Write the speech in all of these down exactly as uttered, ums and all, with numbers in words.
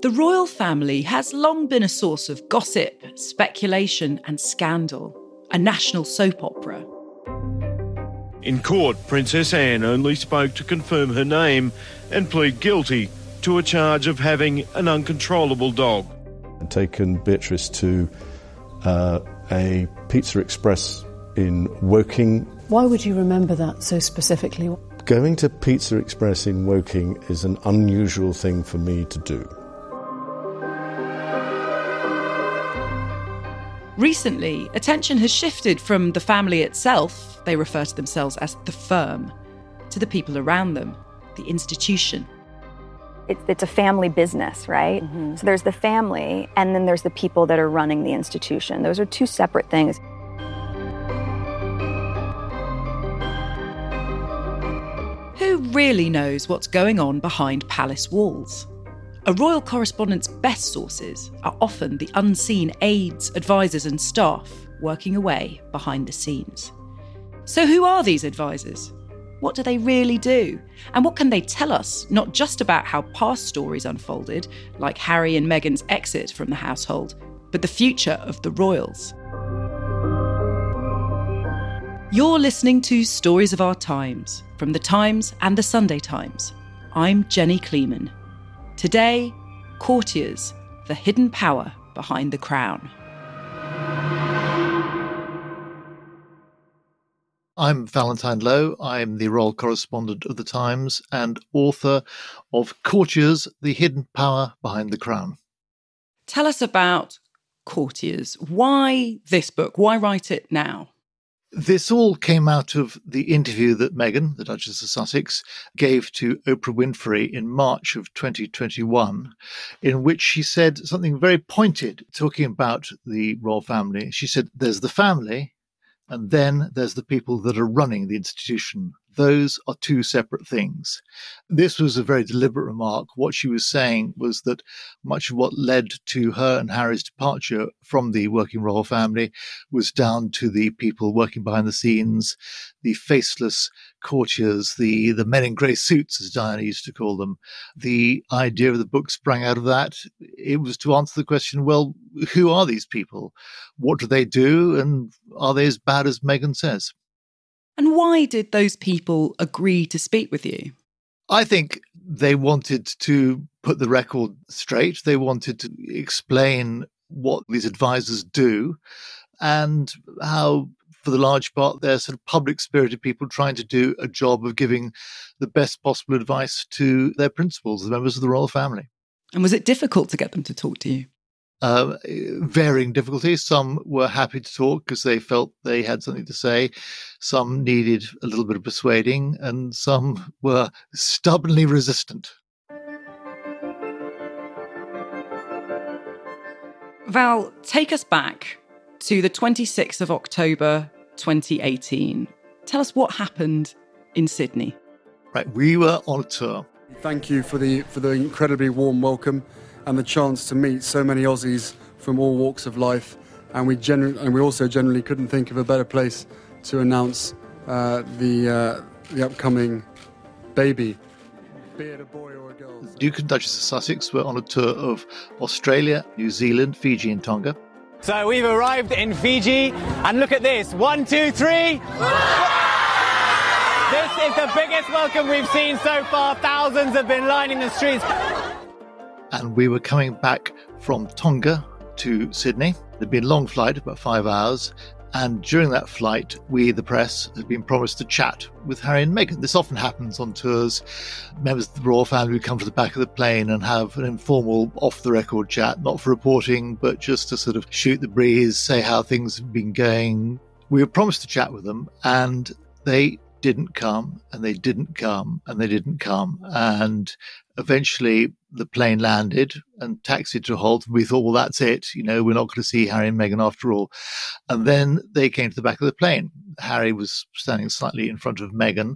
The royal family has long been a source of gossip, speculation and scandal, a national soap opera. In court, Princess Anne only spoke to confirm her name and plead guilty to a charge of having an uncontrollable dog. Taken Beatrice to uh, a Pizza Express in Woking. Why would you remember that so specifically? Going to Pizza Express in Woking is an unusual thing for me to do. Recently, attention has shifted from the family itself, they refer to themselves as the firm, to the people around them, the institution. It's, it's a family business, right? Mm-hmm. So there's the family, and then there's the people that are running the institution. Those are two separate things. Who really knows what's going on behind palace walls? A royal correspondent's best sources are often the unseen aides, advisors and staff working away behind the scenes. So who are these advisors? What do they really do? And what can they tell us, not just about how past stories unfolded, like Harry and Meghan's exit from the household, but the future of the royals? You're listening to Stories of Our Times, from The Times and The Sunday Times. I'm Jenny Kleeman. Today, courtiers, the hidden power behind the crown. I'm Valentine Lowe. I'm the royal correspondent of The Times and author of Courtiers, the Hidden Power Behind the Crown. Tell us about courtiers. Why this book? Why write it now? This all came out of the interview that Meghan, the Duchess of Sussex, gave to Oprah Winfrey in March of twenty twenty-one, in which she said something very pointed, talking about the royal family. She said, there's the family, and then there's the people that are running the institution. Those are two separate things. This was a very deliberate remark. What she was saying was that much of what led to her and Harry's departure from the working royal family was down to the people working behind the scenes, the faceless courtiers, the, the men in grey suits, as Diana used to call them. The idea of the book sprang out of that. It was to answer the question, well, who are these people? What do they do? And are they as bad as Meghan says? And why did those people agree to speak with you? I think they wanted to put the record straight. They wanted to explain what these advisors do and how, for the large part, they're sort of public-spirited people trying to do a job of giving the best possible advice to their principals, the members of the royal family. And was it difficult to get them to talk to you? Uh, varying difficulties. Some were happy to talk because they felt they had something to say. Some needed a little bit of persuading, and some were stubbornly resistant. Val, take us back to the twenty-sixth of October twenty eighteen. Tell us what happened in Sydney. Right, we were on a tour. Thank you for the for the incredibly warm welcome and the chance to meet so many Aussies from all walks of life. And we genu- and we also generally couldn't think of a better place to announce uh, the uh, the upcoming baby, be it a boy or a girl. The Duke and Duchess of Sussex were on a tour of Australia, New Zealand, Fiji and Tonga. So we've arrived in Fiji, and look at this. One, two, three. This is the biggest welcome we've seen so far. Thousands have been lining the streets. And we were coming back from Tonga to Sydney. There'd been a long flight, about five hours. And during that flight, we, the press, had been promised to chat with Harry and Meghan. This often happens on tours. Members of the royal family would come to the back of the plane and have an informal, off-the-record chat, not for reporting, but just to sort of shoot the breeze, say how things have been going. We were promised to chat with them, and they didn't come, and they didn't come, and they didn't come. And eventually, the plane landed and taxied to a halt. We thought, well, that's it. You know, we're not going to see Harry and Meghan after all. And then they came to the back of the plane. Harry was standing slightly in front of Meghan,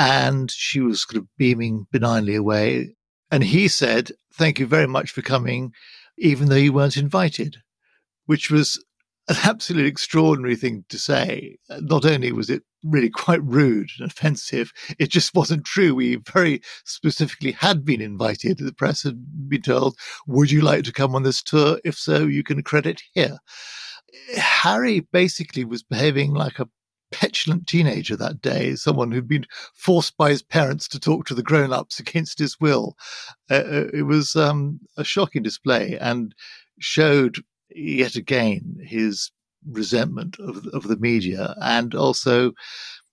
and she was kind of beaming benignly away. And he said, "Thank you very much for coming, even though you weren't invited," which was an absolutely extraordinary thing to say. Not only was it really quite rude and offensive, it just wasn't true. We very specifically had been invited. The press had been told, "Would you like to come on this tour? If so, you can credit here." Harry basically was behaving like a petulant teenager that day, someone who'd been forced by his parents to talk to the grown-ups against his will. Uh, it was um, a shocking display, and showed yet again his resentment of, of the media, and also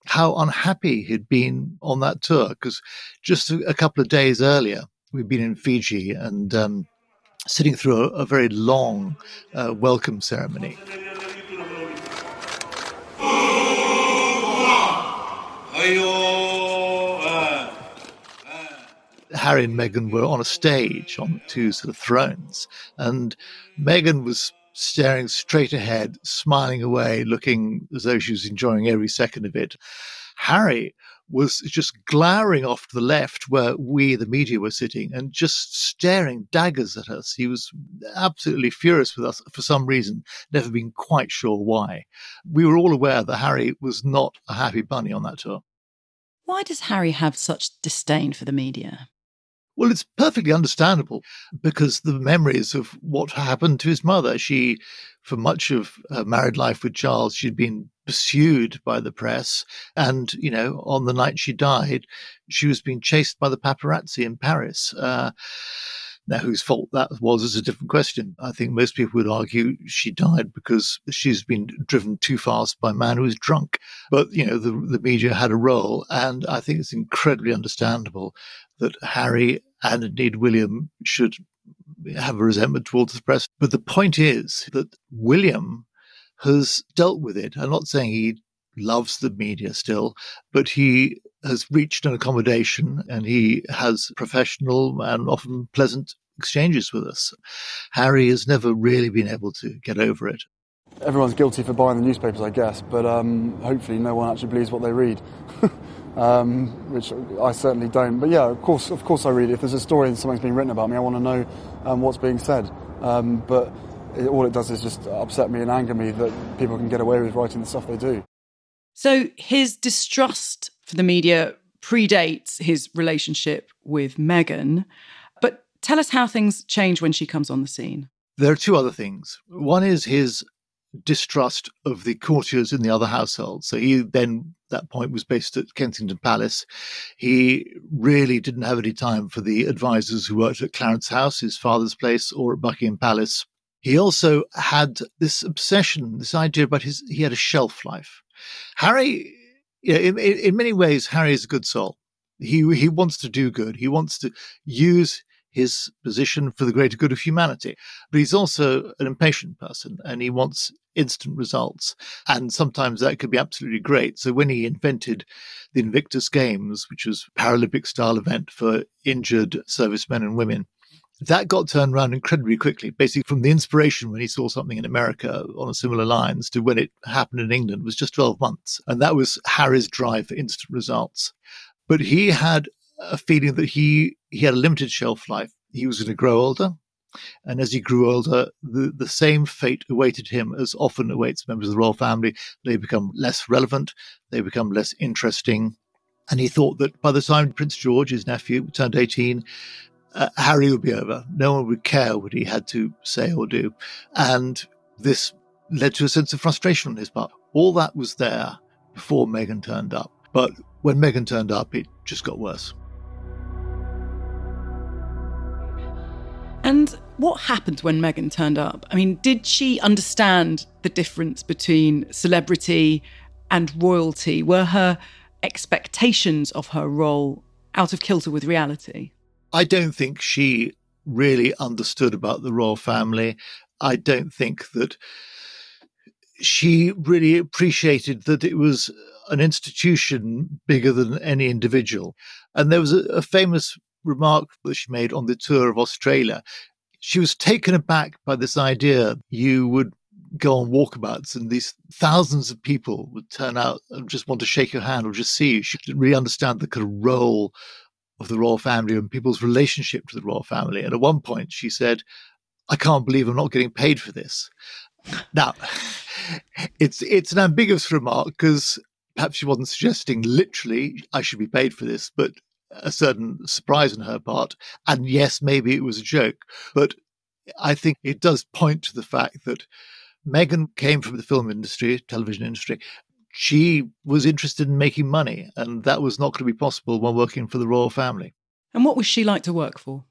how unhappy he'd been on that tour, because just a, a couple of days earlier we'd been in Fiji and um, sitting through a, a very long uh, welcome ceremony. Harry and Meghan were on a stage on two sort of thrones, and Meghan was staring straight ahead, smiling away, looking as though she was enjoying every second of it. Harry was just glowering off to the left where we, the media, were sitting, and just staring daggers at us. He was absolutely furious with us for some reason, never been quite sure why. We were all aware that Harry was not a happy bunny on that tour. Why does Harry have such disdain for the media? Well, it's perfectly understandable, because the memories of what happened to his mother. She, for much of her married life with Charles, she'd been pursued by the press. And, you know, on the night she died, she was being chased by the paparazzi in Paris. Uh, now, whose fault that was is a different question. I think most people would argue she died because she's been driven too fast by a man who was drunk. But, you know, the, the media had a role, and I think it's incredibly understandable that Harry and indeed William should have a resentment towards the press. But the point is that William has dealt with it. I'm not saying he loves the media still, but he has reached an accommodation, and he has professional and often pleasant exchanges with us. Harry has never really been able to get over it. Everyone's guilty for buying the newspapers, I guess, but um, hopefully no one actually believes what they read. Um, which I certainly don't. But yeah, of course, of course I read it. If there's a story and something's being written about me, I want to know um, what's being said. Um, but it, all it does is just upset me and anger me that people can get away with writing the stuff they do. So his distrust for the media predates his relationship with Meghan. But tell us how things change when she comes on the scene. There are two other things. One is his distrust of the courtiers in the other household. So he then, at that point, was based at Kensington Palace. He really didn't have any time for the advisors who worked at Clarence House, his father's place, or at Buckingham Palace. He also had this obsession, this idea about his, he had a shelf life. Harry, you know, in, in many ways, Harry is a good soul. He he wants to do good. He wants to use his position for the greater good of humanity. But he's also an impatient person, and he wants instant results. And sometimes that could be absolutely great. So when he invented the Invictus Games, which was a Paralympic-style event for injured servicemen and women, that got turned around incredibly quickly, basically from the inspiration when he saw something in America on a similar lines to when it happened in England was just twelve months. And that was Harry's drive for instant results. But he had a feeling that he, he had a limited shelf life. He was going to grow older. And as he grew older, the, the same fate awaited him as often awaits members of the royal family. They become less relevant. They become less interesting. And he thought that by the time Prince George, his nephew, turned eighteen, uh, Harry would be over. No one would care what he had to say or do. And This led to a sense of frustration on his part. All that was there before Meghan turned up. But when Meghan turned up, it just got worse. And what happened when Meghan turned up? I mean, did she understand the difference between celebrity and royalty? Were her expectations of her role out of kilter with reality? I don't think she really understood about the royal family. I don't think that she really appreciated that it was an institution bigger than any individual. And there was a, a famous remark that she made on the tour of Australia. She was taken aback by this idea you would go on walkabouts and these thousands of people would turn out and just want to shake your hand or just see you. She didn't really understand the kind of role of the royal family and people's relationship to the royal family. And at one point she said, I can't believe I'm not getting paid for this. Now, it's it's an ambiguous remark because perhaps she wasn't suggesting literally I should be paid for this, but a certain surprise on her part. And yes, maybe it was a joke, but I think it does point to the fact that Meghan came from the film industry, television industry. She was interested in making money, and that was not going to be possible while working for the royal family. And what was she like to work for?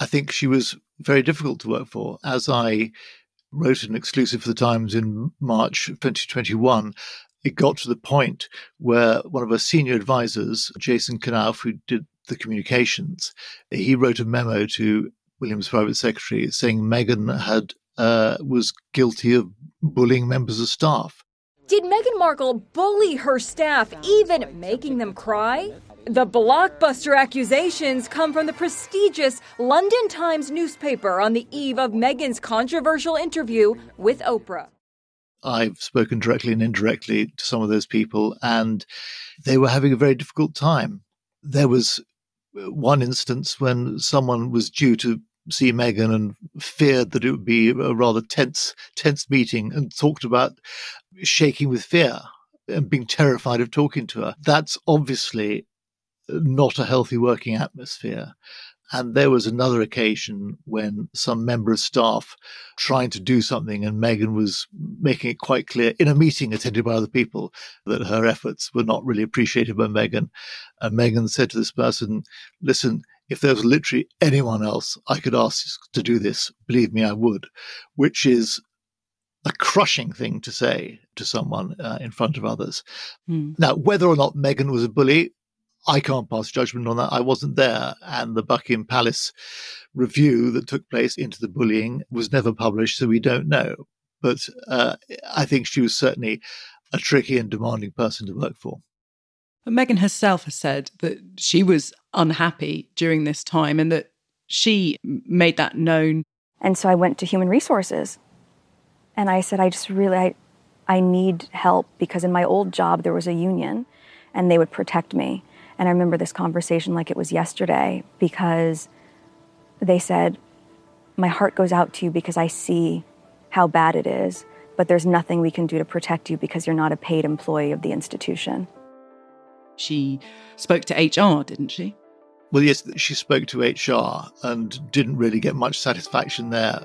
I think she was very difficult to work for. As I wrote an exclusive for the Times in March twenty twenty-one, it got to the point where one of her senior advisors, Jason Knauf, who did the communications, he wrote a memo to William's private secretary saying Meghan had uh, was guilty of bullying members of staff. Did Meghan Markle bully her staff, even making them cry? The blockbuster accusations come from the prestigious London Times newspaper on the eve of Meghan's controversial interview with Oprah. I've spoken directly and indirectly to some of those people, and they were having a very difficult time. There was one instance when someone was due to see Meghan and feared that it would be a rather tense, tense meeting and talked about shaking with fear and being terrified of talking to her. That's obviously not a healthy working atmosphere. And there was another occasion when some member of staff trying to do something and Meghan was making it quite clear in a meeting attended by other people that her efforts were not really appreciated by Meghan. And Meghan said to this person, listen, if there was literally anyone else I could ask to do this, believe me, I would, which is a crushing thing to say to someone uh, in front of others. Mm. Now, whether or not Meghan was a bully, I can't pass judgment on that. I wasn't there. And the Buckingham Palace review that took place into the bullying was never published, so we don't know. But uh, I think she was certainly a tricky and demanding person to work for. But Meghan herself has said that she was unhappy during this time and that she made that known. And so I went to Human Resources and I said, I just really, I, I need help because in my old job there was a union and they would protect me. And I remember this conversation like it was yesterday because they said, my heart goes out to you because I see how bad it is, but there's nothing we can do to protect you because you're not a paid employee of the institution. She spoke to H R, didn't she? Well, yes, she spoke to H R and didn't really get much satisfaction there.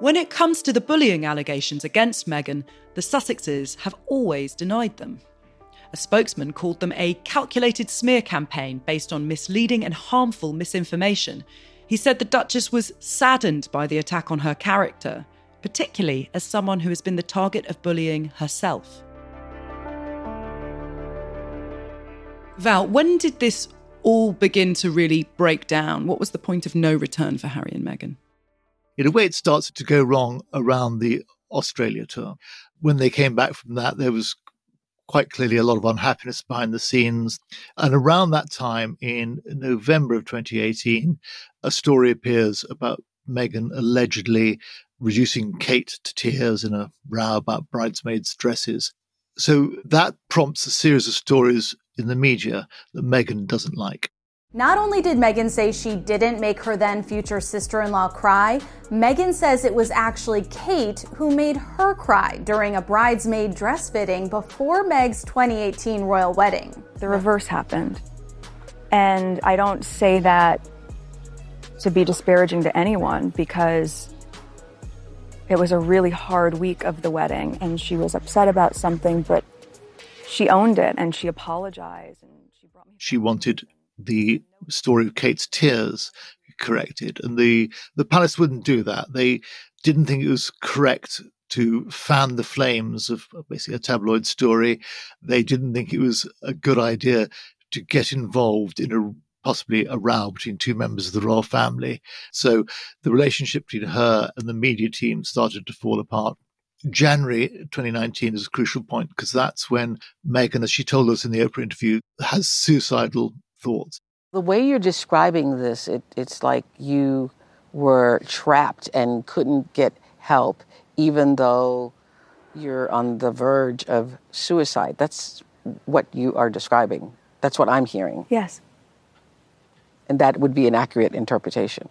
When it comes to the bullying allegations against Meghan, the Sussexes have always denied them. A spokesman called them a calculated smear campaign based on misleading and harmful misinformation. He said the Duchess was saddened by the attack on her character, particularly as someone who has been the target of bullying herself. Val, when did this all begin to really break down? What was the point of no return for Harry and Meghan? In a way, it starts to go wrong around the Australia tour. When they came back from that, there was quite clearly a lot of unhappiness behind the scenes. And around that time, in November of twenty eighteen, a story appears about Meghan allegedly reducing Kate to tears in a row about bridesmaids' dresses. So that prompts a series of stories in the media that Meghan doesn't like. Not only did Meghan say she didn't make her then future sister-in-law cry, Meghan says it was actually Kate who made her cry during a bridesmaid dress fitting before Meg's twenty eighteen royal wedding. The reverse happened. And I don't say that to be disparaging to anyone, because it was a really hard week of the wedding, and she was upset about something, but she owned it and she apologized. And she brought me. She wanted the story of Kate's tears corrected, and the, the palace wouldn't do that. They didn't think it was correct to fan the flames of basically a tabloid story. They didn't think it was a good idea to get involved in a possibly a row between two members of the royal family. So the relationship between her and the media team started to fall apart. January twenty nineteen is a crucial point, because that's when Meghan, as she told us in the Oprah interview, has suicidal thoughts. The way you're describing this, it, it's like you were trapped and couldn't get help, even though you're on the verge of suicide. That's what you are describing. That's what I'm hearing. Yes. And that would be an accurate interpretation.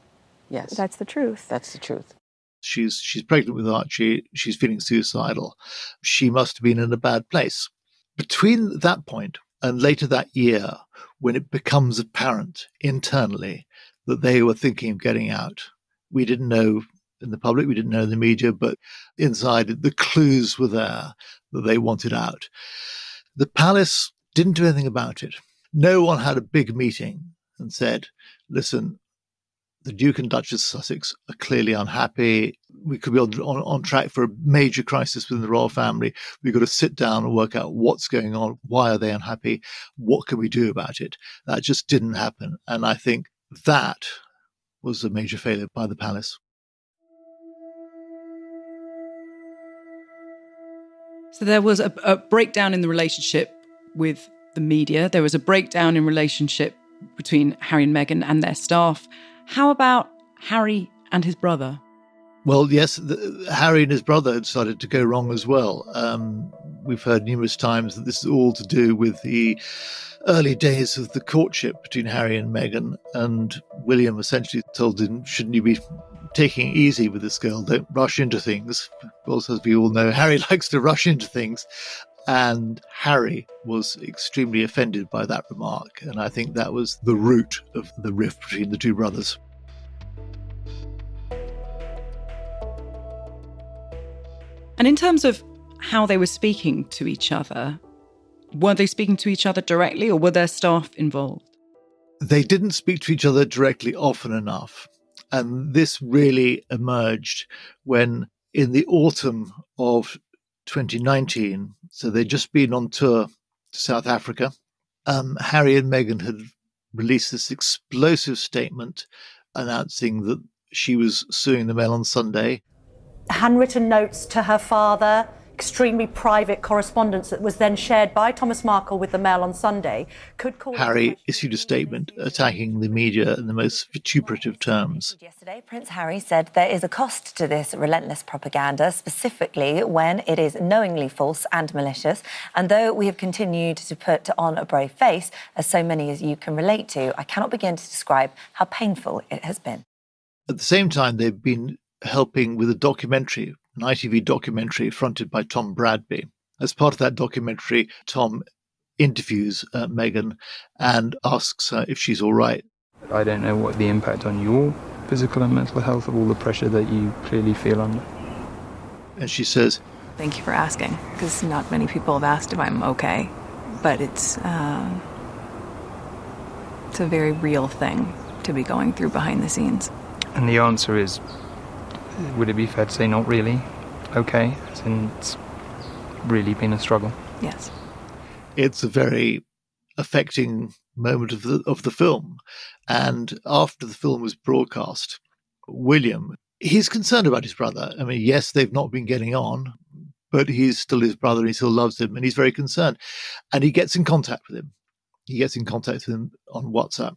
Yes. That's the truth. That's the truth. She's she's pregnant with Archie. She's feeling suicidal. She must have been in a bad place. Between that point and later that year, when it becomes apparent internally that they were thinking of getting out. We didn't know in the public, we didn't know in the media, but inside the clues were there that they wanted out. The palace didn't do anything about it. No one had a big meeting and said, listen, the Duke and Duchess of Sussex are clearly unhappy. We could be on, on, on track for a major crisis within the royal family. We've got to sit down and work out what's going on. Why are they unhappy? What can we do about it? That just didn't happen. And I think that was a major failure by the palace. So there was a, a breakdown in the relationship with the media. There was a breakdown in relationship between Harry and Meghan and their staff. How about Harry and his brother? Well, yes, the, Harry and his brother had started to go wrong as well. Um, we've heard numerous times that this is all to do with the early days of the courtship between Harry and Meghan, and William essentially told him, shouldn't you be taking it easy with this girl? Don't rush into things. Well, as we all know, Harry likes to rush into things. And Harry was extremely offended by that remark. And I think that was the root of the rift between the two brothers. And in terms of how they were speaking to each other, were they speaking to each other directly, or were their staff involved? They didn't speak to each other directly often enough. And this really emerged when, in the autumn of twenty nineteen, so they'd just been on tour to South Africa. Um, Harry and Meghan had released this explosive statement announcing that she was suing the Mail on Sunday. Handwritten notes to her father, extremely private correspondence that was then shared by Thomas Markle with the Mail on Sunday. Could call Harry issued a statement attacking the media in the most vituperative terms. Yesterday, Prince Harry said there is a cost to this relentless propaganda, specifically when it is knowingly false and malicious. And though we have continued to put on a brave face, as so many as you can relate to, I cannot begin to describe how painful it has been. At the same time, they've been helping with a documentary, an I T V documentary fronted by Tom Bradby. As part of that documentary, Tom interviews uh, Meghan and asks her if she's all right. I don't know what the impact on your physical and mental health of all the pressure that you clearly feel under. And she says, thank you for asking, because not many people have asked if I'm okay, but it's, uh, it's a very real thing to be going through behind the scenes. And the answer is, would it be fair to say not really? Okay, as in it's really been a struggle. Yes. It's a very affecting moment of the of the film. And after the film was broadcast, William, he's concerned about his brother. I mean, yes, they've not been getting on, but he's still his brother and he still loves him and he's very concerned. And he gets in contact with him. He gets in contact with him on WhatsApp.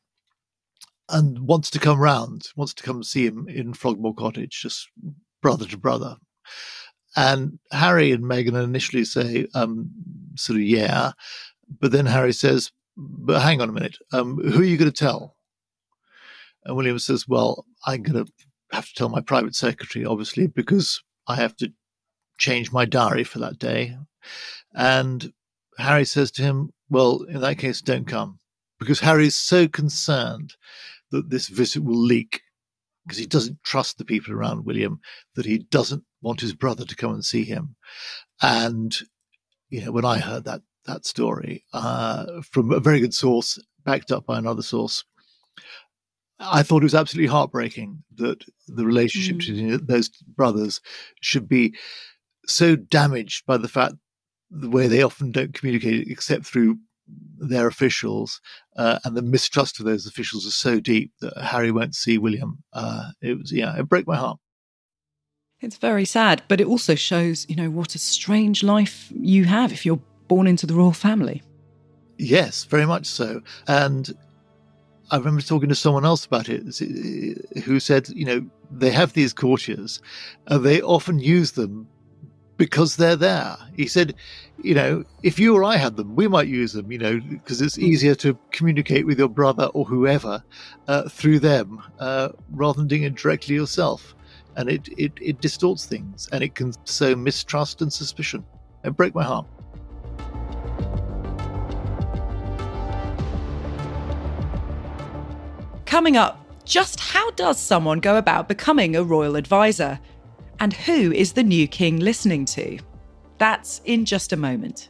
And wants to come round, wants to come see him in Frogmore Cottage, just brother to brother. And Harry and Meghan initially say, um, sort of, yeah. But then Harry says, but hang on a minute, um, who are you going to tell? And William says, well, I'm going to have to tell my private secretary, obviously, because I have to change my diary for that day. And Harry says to him, well, in that case, don't come. because Harry is so concerned that this visit will leak, because he doesn't trust the people around William, that he doesn't want his brother to come and see him. And, you know, when I heard that that story uh, from a very good source, backed up by another source, I thought it was absolutely heartbreaking that the relationship mm. between those brothers should be so damaged by the fact the way they often don't communicate except through their officials, uh, and the mistrust of those officials is so deep that Harry won't see William. Uh, it was, yeah, it broke my heart. It's very sad, but it also shows, you know, what a strange life you have if you're born into the royal family. Yes, very much so. And I remember talking to someone else about it who said, you know, they have these courtiers and they often use them because they're there. He said, you know, if you or I had them, we might use them, you know, because it's easier to communicate with your brother or whoever uh, through them uh, rather than doing it directly yourself. And it, it, it distorts things, and it can sow mistrust and suspicion. It broke my heart. Coming up, just how does someone go about becoming a royal advisor? And who is the new king listening to? That's in just a moment.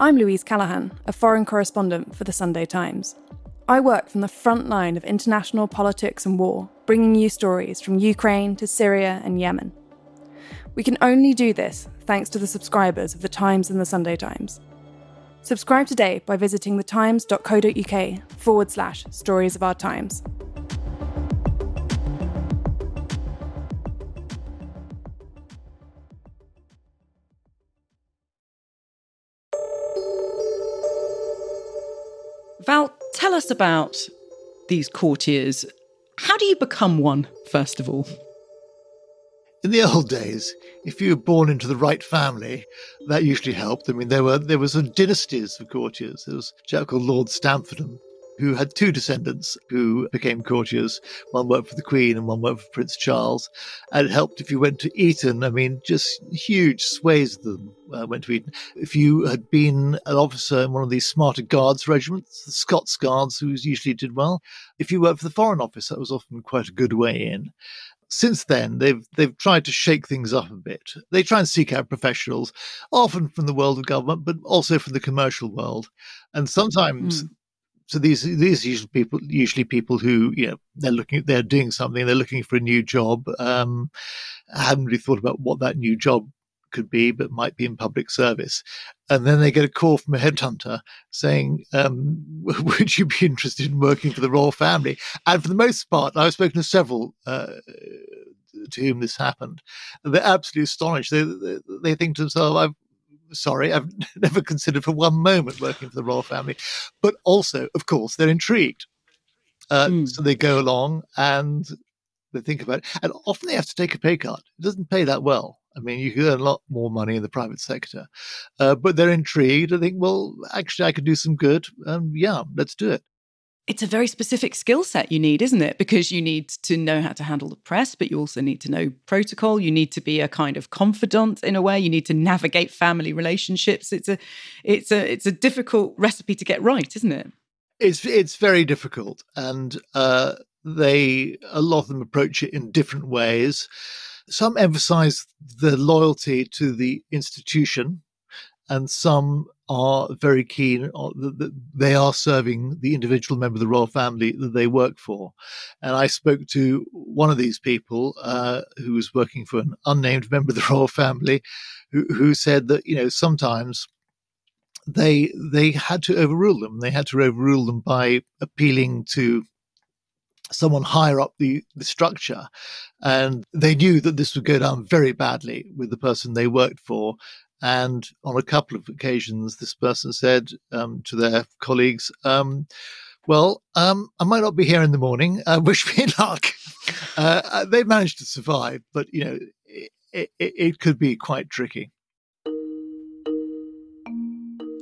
I'm Louise Callaghan, a foreign correspondent for the Sunday Times. I work from the front line of international politics and war, bringing you stories from Ukraine to Syria and Yemen. We can only do this thanks to the subscribers of the Times and the Sunday Times. Subscribe today by visiting thetimes.co.uk forward slash stories of our times. Val, tell us about these courtiers. How do you become one, first of all? In the old days, if you were born into the right family, that usually helped. I mean, there were there were sort of dynasties of courtiers. There was a chap called Lord Stamfordham, who had two descendants who became courtiers. One worked for the Queen and one worked for Prince Charles. And it helped if you went to Eton. I mean, just huge swathes of them uh, went to Eton. If you had been an officer in one of these smarter guards regiments, the Scots Guards, who usually did well. If you worked for the Foreign Office, that was often quite a good way in. Since then, they've they've tried to shake things up a bit. They try and seek out professionals, often from the world of government, but also from the commercial world. And sometimes... Mm. So these these usually people usually people who, you know, they're looking they're doing something, they're looking for a new job. Um, I haven't really thought about what that new job could be, but might be in public service. And then they get a call from a headhunter saying, um, would you be interested in working for the royal family? And for the most part, I've spoken to several uh, to whom this happened. They're absolutely astonished. They they, they think to themselves, I've Sorry, I've never considered for one moment working for the royal family. But also, of course, they're intrigued. Uh, mm. So they go along and they think about it. And often they have to take a pay cut. It doesn't pay that well. I mean, you can earn a lot more money in the private sector. Uh, but they're intrigued. I think, well, actually, I could do some good. Um, yeah, let's do it. It's a very specific skill set you need, isn't it? Because you need to know how to handle the press, but you also need to know protocol. You need to be a kind of confidant in a way. You need to navigate family relationships. It's a, it's a, it's a difficult recipe to get right, isn't it? It's it's very difficult, and uh, they a lot of them approach it in different ways. Some emphasise the loyalty to the institution, and some are very keen that they are serving the individual member of the royal family that they work for. And I spoke to one of these people uh, who was working for an unnamed member of the royal family who, who said that, you know, sometimes they they had to overrule them. They had to overrule them by appealing to someone higher up the, the structure. And they knew that this would go down very badly with the person they worked for. And on a couple of occasions, this person said um, to their colleagues, um, well, um, I might not be here in the morning. Uh, wish me luck. Uh, they managed to survive, but, you know, it, it, it could be quite tricky.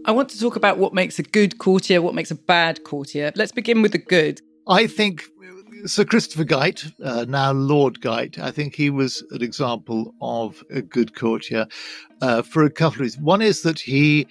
I want to talk about what makes a good courtier, what makes a bad courtier. Let's begin with the good. I think Sir Christopher Gite, uh, now Lord Gite, I think he was an example of a good courtier uh, for a couple of reasons. One is that he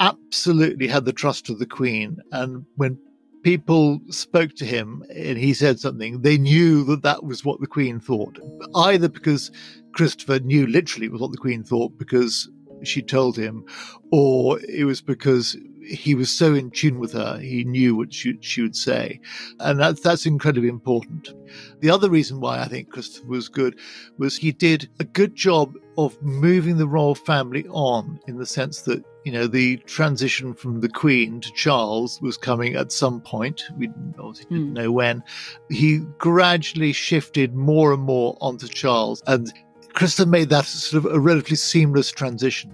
absolutely had the trust of the Queen. And when people spoke to him and he said something, they knew that that was what the Queen thought, either because Christopher knew literally what the Queen thought because she told him, or it was because he was so in tune with her, he knew what she, she would say. And that's, that's incredibly important. The other reason why I think Christopher was good was he did a good job of moving the royal family on, in the sense that, you know, the transition from the Queen to Charles was coming at some point. We obviously didn't mm. know when. He gradually shifted more and more onto Charles, and Christopher made that sort of a relatively seamless transition.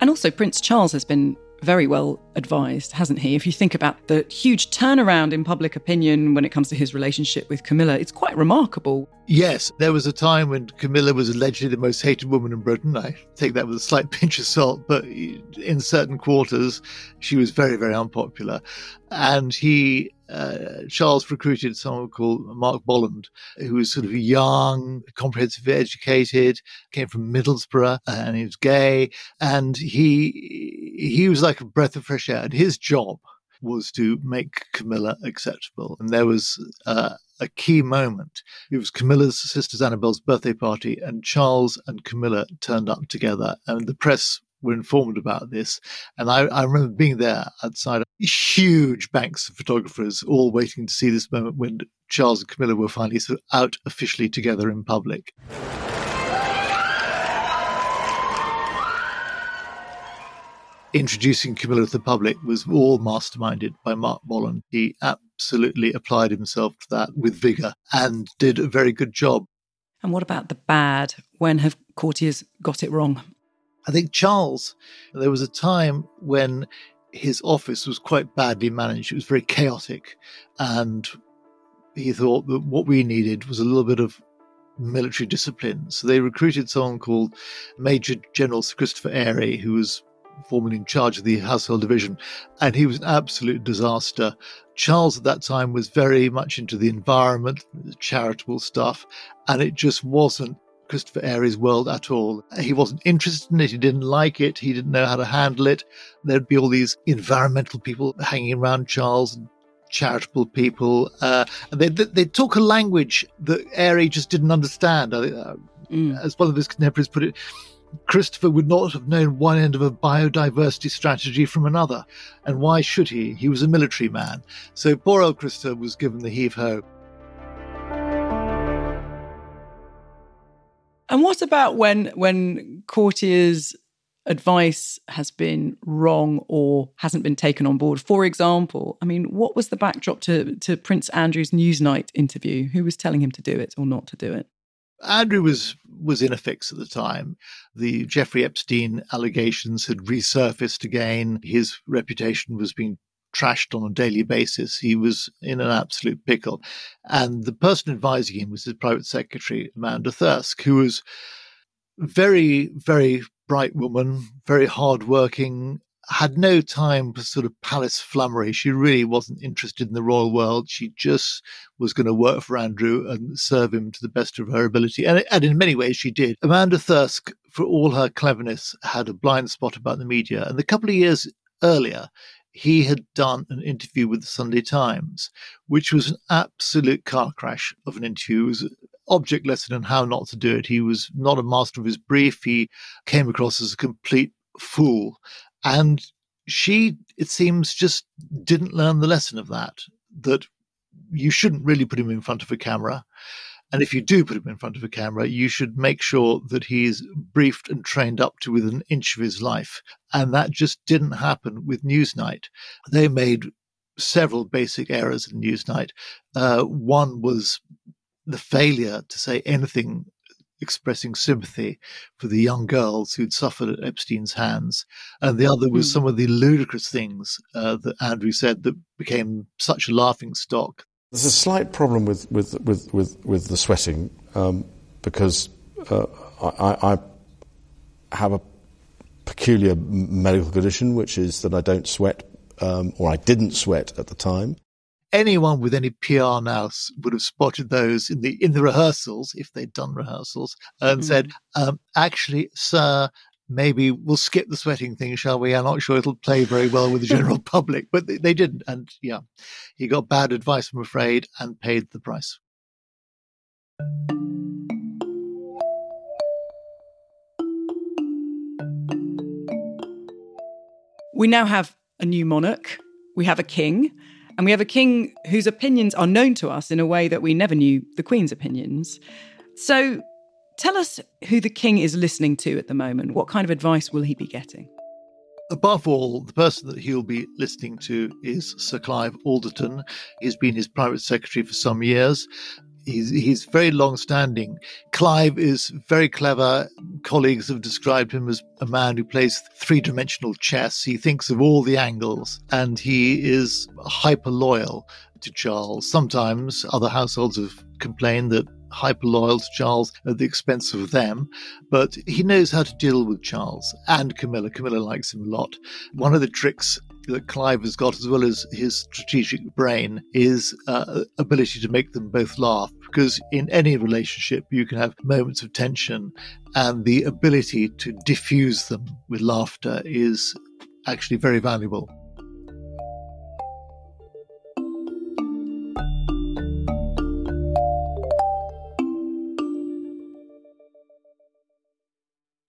And also Prince Charles has been very well advised, hasn't he? If you think about the huge turnaround in public opinion when it comes to his relationship with Camilla, it's quite remarkable. Yes, there was a time when Camilla was allegedly the most hated woman in Britain. I take that with a slight pinch of salt, but in certain quarters, she was very, very unpopular. And he, uh, Charles recruited someone called Mark Bolland, who was sort of young, comprehensively educated, came from Middlesbrough, and he was gay. And he he was like a breath of fresh air. And his job was to make Camilla acceptable. And there was uh, a key moment. It was Camilla's sister Annabelle's birthday party, and Charles and Camilla turned up together. And the press were informed about this. And I, I remember being there outside, huge banks of photographers all waiting to see this moment when Charles and Camilla were finally sort of out officially together in public. Introducing Camilla to the public was all masterminded by Mark Bolland. He absolutely applied himself to that with vigour and did a very good job. And what about the bad? When have courtiers got it wrong? I think Charles, there was a time when his office was quite badly managed. It was very chaotic. And he thought that what we needed was a little bit of military discipline. So they recruited someone called Major General Sir Christopher Airy, who was formerly in charge of the Household Division, and he was an absolute disaster. Charles at that time was very much into the environment, the charitable stuff, and it just wasn't Christopher Airy's world at all. He wasn't interested in it, he didn't like it, he didn't know how to handle it. There'd be all these environmental people hanging around Charles and charitable people. Uh, and they, they, they talk a language that Airy just didn't understand. I think, uh, mm. as one of his contemporaries put it, Christopher would not have known one end of a biodiversity strategy from another. And why should he? He was a military man. So poor old Christopher was given the heave-ho. And what about when when courtiers' advice has been wrong or hasn't been taken on board? For example, I mean, what was the backdrop to, to Prince Andrew's Newsnight interview? Who was telling him to do it or not to do it? Andrew was was in a fix at the time. The Jeffrey Epstein allegations had resurfaced again. His reputation was being trashed on a daily basis. He was in an absolute pickle. And the person advising him was his private secretary, Amanda Thirsk, who was a very, very bright woman, very hardworking, had no time for sort of palace flummery. She really wasn't interested in the royal world. She just was going to work for Andrew and serve him to the best of her ability. And, and in many ways she did. Amanda Thirsk, for all her cleverness, had a blind spot about the media. And a couple of years earlier, he had done an interview with the Sunday Times, which was an absolute car crash of an interview. It was an object lesson on how not to do it. He was not a master of his brief. He came across as a complete fool. And she, it seems, just didn't learn the lesson of that, that you shouldn't really put him in front of a camera. And if you do put him in front of a camera, you should make sure that he's briefed and trained up to within an inch of his life. And that just didn't happen with Newsnight. They made several basic errors in Newsnight. Uh, one was the failure to say anything expressing sympathy for the young girls who'd suffered at Epstein's hands. And the other was some of the ludicrous things uh, that Andrew said that became such a laughing stock. There's a slight problem with with, with, with, with the sweating um, because uh, I, I have a peculiar medical condition, which is that I don't sweat, um, or I didn't sweat at the time. Anyone with any P R now would have spotted those in the in the rehearsals, if they'd done rehearsals, and mm. said, um, actually, sir, maybe we'll skip the sweating thing, shall we? I'm not sure it'll play very well with the general public, but they, they didn't. And yeah, he got bad advice, I'm afraid, and paid the price. We now have a new monarch, we have a king, and we have a king whose opinions are known to us in a way that we never knew the Queen's opinions. So tell us who the king is listening to at the moment. What kind of advice will he be getting? Above all, the person that he'll be listening to is Sir Clive Alderton. He's been his private secretary for some years. He's, he's very long-standing. Clive is very clever. Colleagues have described him as a man who plays three-dimensional chess. He thinks of all the angles, and he is hyper-loyal to Charles. Sometimes other households have complained that hyper-loyal to Charles at the expense of them, but he knows how to deal with Charles and Camilla. Camilla likes him a lot. One of the tricks that Clive has got, as well as his strategic brain, is uh, ability to make them both laugh, because in any relationship you can have moments of tension, and the ability to diffuse them with laughter is actually very valuable.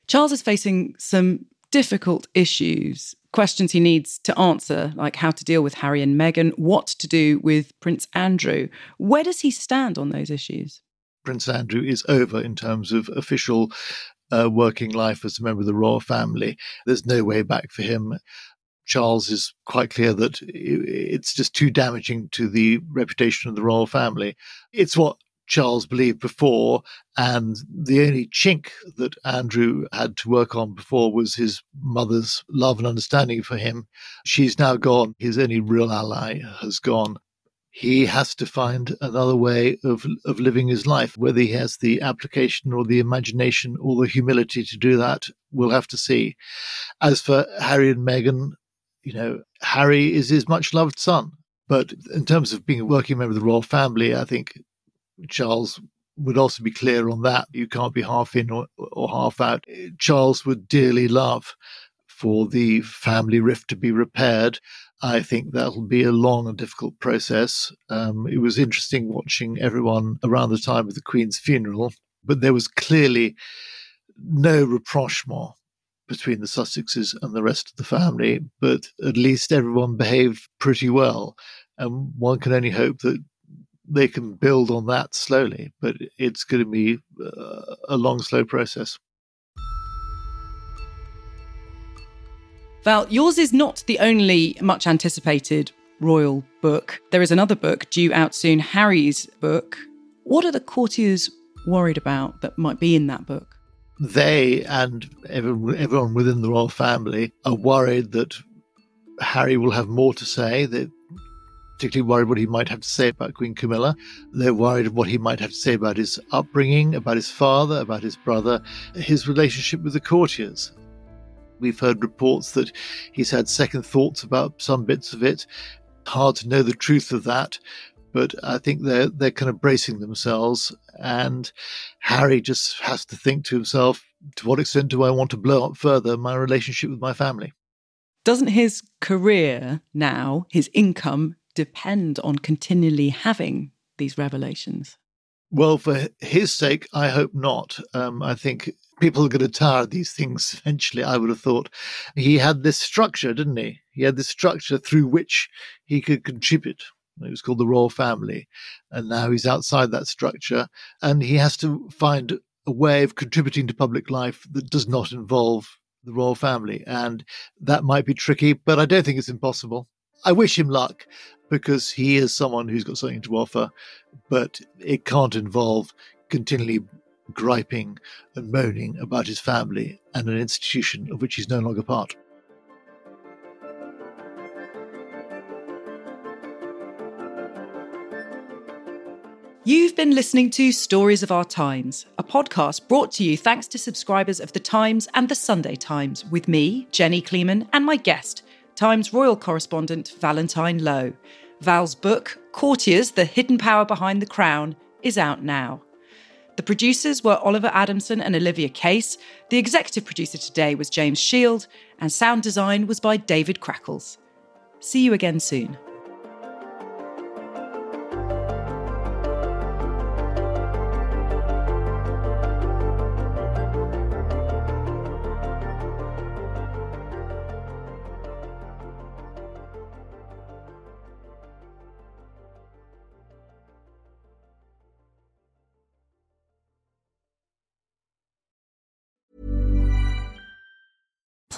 Charles is facing some difficult issues, questions he needs to answer, like how to deal with Harry and Meghan, what to do with Prince Andrew. Where does he stand on those issues? Prince Andrew is over in terms of official uh, working life as a member of the royal family. There's no way back for him. Charles is quite clear that it's just too damaging to the reputation of the royal family. It's what Charles believed before, and the only chink that Andrew had to work on before was his mother's love and understanding for him. She's now gone. His only real ally has gone. He has to find another way of, of living his life. Whether he has the application or the imagination or the humility to do that, we'll have to see. As for Harry and Meghan, you know, Harry is his much-loved son. But in terms of being a working member of the royal family, I think Charles would also be clear on that. You can't be half in or, or half out. Charles would dearly love for the family rift to be repaired. I think that'll be a long and difficult process. Um, it was interesting watching everyone around the time of the Queen's funeral, but there was clearly no rapprochement between the Sussexes and the rest of the family, but at least everyone behaved pretty well. And one can only hope that they can build on that slowly, but it's going to be uh, a long, slow process. Val, yours is not the only much-anticipated royal book. There is another book due out soon, Harry's book. What are the courtiers worried about that might be in that book? They and everyone within the royal family are worried that Harry will have more to say, that particularly worried what he might have to say about Queen Camilla. They're worried of what he might have to say about his upbringing, about his father, about his brother, his relationship with the courtiers. We've heard reports that he's had second thoughts about some bits of it. Hard to know the truth of that, but I think they're, they're kind of bracing themselves, and Harry just has to think to himself, to what extent do I want to blow up further my relationship with my family? Doesn't his career now, his income, depend on continually having these revelations? Well, for his sake, I hope not. Um, I think people are going to tire of these things eventually, I would have thought. He had this structure, didn't he? He had this structure through which he could contribute. It was called the royal family. And now he's outside that structure, and he has to find a way of contributing to public life that does not involve the royal family. And that might be tricky, but I don't think it's impossible. I wish him luck, because he is someone who's got something to offer, but it can't involve continually griping and moaning about his family and an institution of which he's no longer part. You've been listening to Stories of Our Times, a podcast brought to you thanks to subscribers of The Times and The Sunday Times, with me, Jenny Kleeman, and my guest, Times royal correspondent Valentine Lowe. Val's book, Courtiers, The Hidden Power Behind the Crown, is out now. The producers were Oliver Adamson and Olivia Case. The executive producer today was James Shield, and sound design was by David Crackles. See you again soon.